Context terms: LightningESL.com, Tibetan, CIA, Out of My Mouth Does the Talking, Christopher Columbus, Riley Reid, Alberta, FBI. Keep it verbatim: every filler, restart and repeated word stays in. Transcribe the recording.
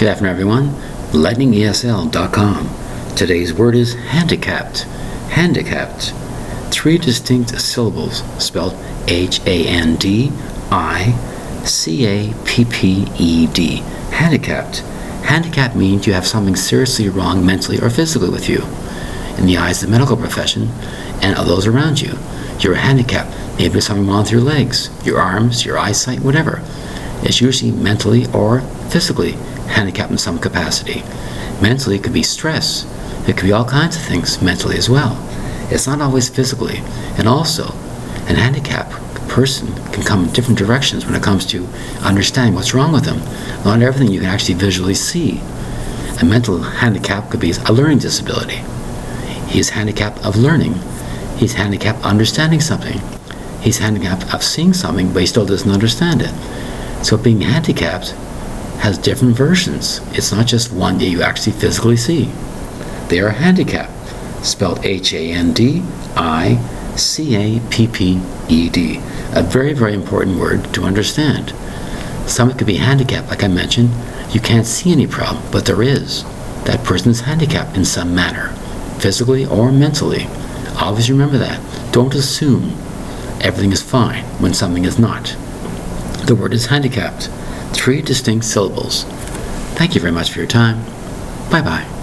Good afternoon, everyone. Lightning E S L dot com. Today's word is handicapped. Handicapped. Three distinct syllables spelled H A N D I C A P P E D. Handicapped. Handicap means you have something seriously wrong mentally or physically with you. In the eyes of the medical profession and of those around you, you're handicapped. Maybe there's something wrong with your legs, your arms, your eyesight, whatever. It's usually mentally or physically handicapped in some capacity. Mentally, it could be stress. It could be all kinds of things mentally as well. It's not always physically. And also, an handicapped person can come in different directions when it comes to understanding what's wrong with them. Not everything you can actually visually see. A mental handicap could be a learning disability. He's handicapped of learning. He's handicapped understanding something. He's handicapped of seeing something, but he still doesn't understand it. So being handicapped has different versions. It's not just one that you actually physically see. They are handicapped, spelled H A N D I C A P P E D. A very, very important word to understand. Someone could be handicapped, like I mentioned. You can't see any problem, but there is. That person is handicapped in some manner, physically or mentally. Always remember that. Don't assume everything is fine when something is not. The word is handicapped. Three distinct syllables. Thank you very much for your time. Bye-bye.